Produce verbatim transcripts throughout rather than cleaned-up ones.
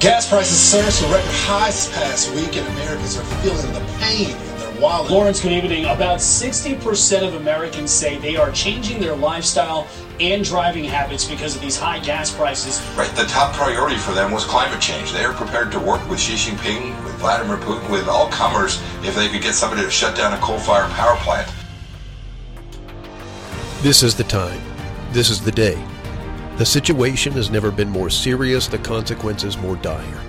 Gas prices surged to record highs this past week, and Americans are feeling the pain in their wallet. Lawrence, good evening. About sixty percent of Americans say they are changing their lifestyle and driving habits because of these high gas prices. Right, the top priority for them was climate change. They are prepared to work with Xi Jinping, with Vladimir Putin, with all comers, if they could get somebody to shut down a coal-fired power plant. This is the time. This is the day. The situation has never been more serious, the consequences more dire.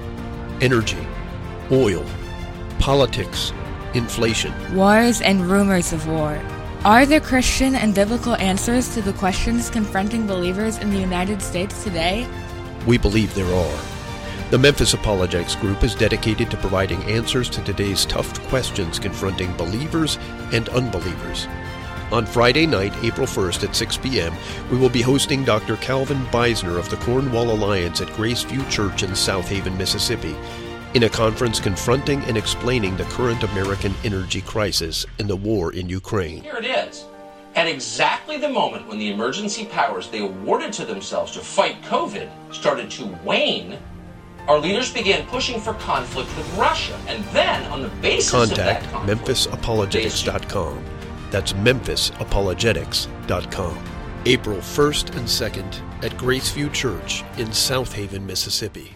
Energy, oil, politics, inflation. Wars and rumors of war. Are there Christian and biblical answers to the questions confronting believers in the United States today? We believe there are. The Memphis Apologetics Group is dedicated to providing answers to today's tough questions confronting believers and unbelievers. On Friday night, April first at six p m, we will be hosting Doctor Calvin Beisner of the Cornwall Alliance at Graceview Church in Southaven, Mississippi, in a conference confronting and explaining the current American energy crisis and the war in Ukraine. Here it is. At exactly the moment when the emergency powers they awarded to themselves to fight COVID started to wane, our leaders began pushing for conflict with Russia. And then, on the basis Contact of that Memphis Apologetics dot com. That's Memphis Apologetics dot com. April first and second at Graceview Church in Southaven, Mississippi.